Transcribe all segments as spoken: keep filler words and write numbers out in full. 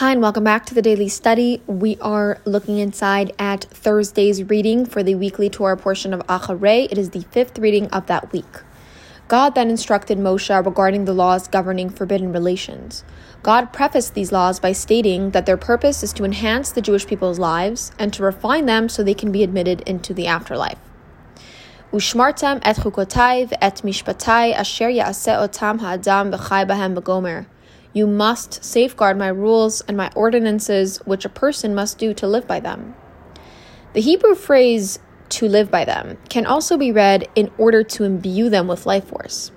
Hi, and welcome back to the Daily Study. We are looking inside at Thursday's reading for the weekly Torah portion of Acharei. It is the fifth reading of that week. God then instructed Moshe regarding the laws governing forbidden relations. God prefaced these laws by stating that their purpose is to enhance the Jewish people's lives and to refine them so they can be admitted into the afterlife. Ushmartem et chukotai ve'et mishpatai asher ya'aseh otam ha'adam v'chai bahem v'gomer. You must safeguard my rules and my ordinances, which a person must do to live by them. The Hebrew phrase, to live by them, can also be read in order to imbue them with life force.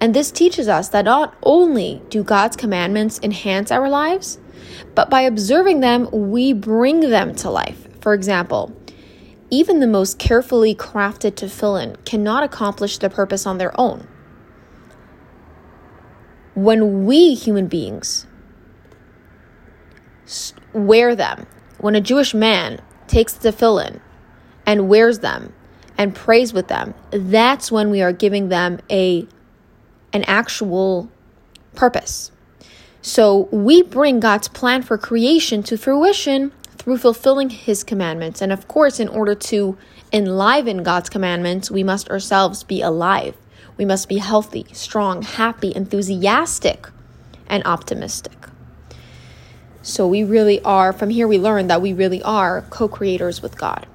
And this teaches us that not only do God's commandments enhance our lives, but by observing them, we bring them to life. For example, even the most carefully crafted tefillin cannot accomplish their purpose on their own. When we human beings wear them, when a Jewish man takes the tefillin and wears them and prays with them, that's when we are giving them a an actual purpose. So we bring God's plan for creation to fruition through fulfilling his commandments. And of course, in order to enliven God's commandments, we must ourselves be alive. We must be healthy, strong, happy, enthusiastic, and optimistic. So we really are, from here we learn that we really are co-creators with God.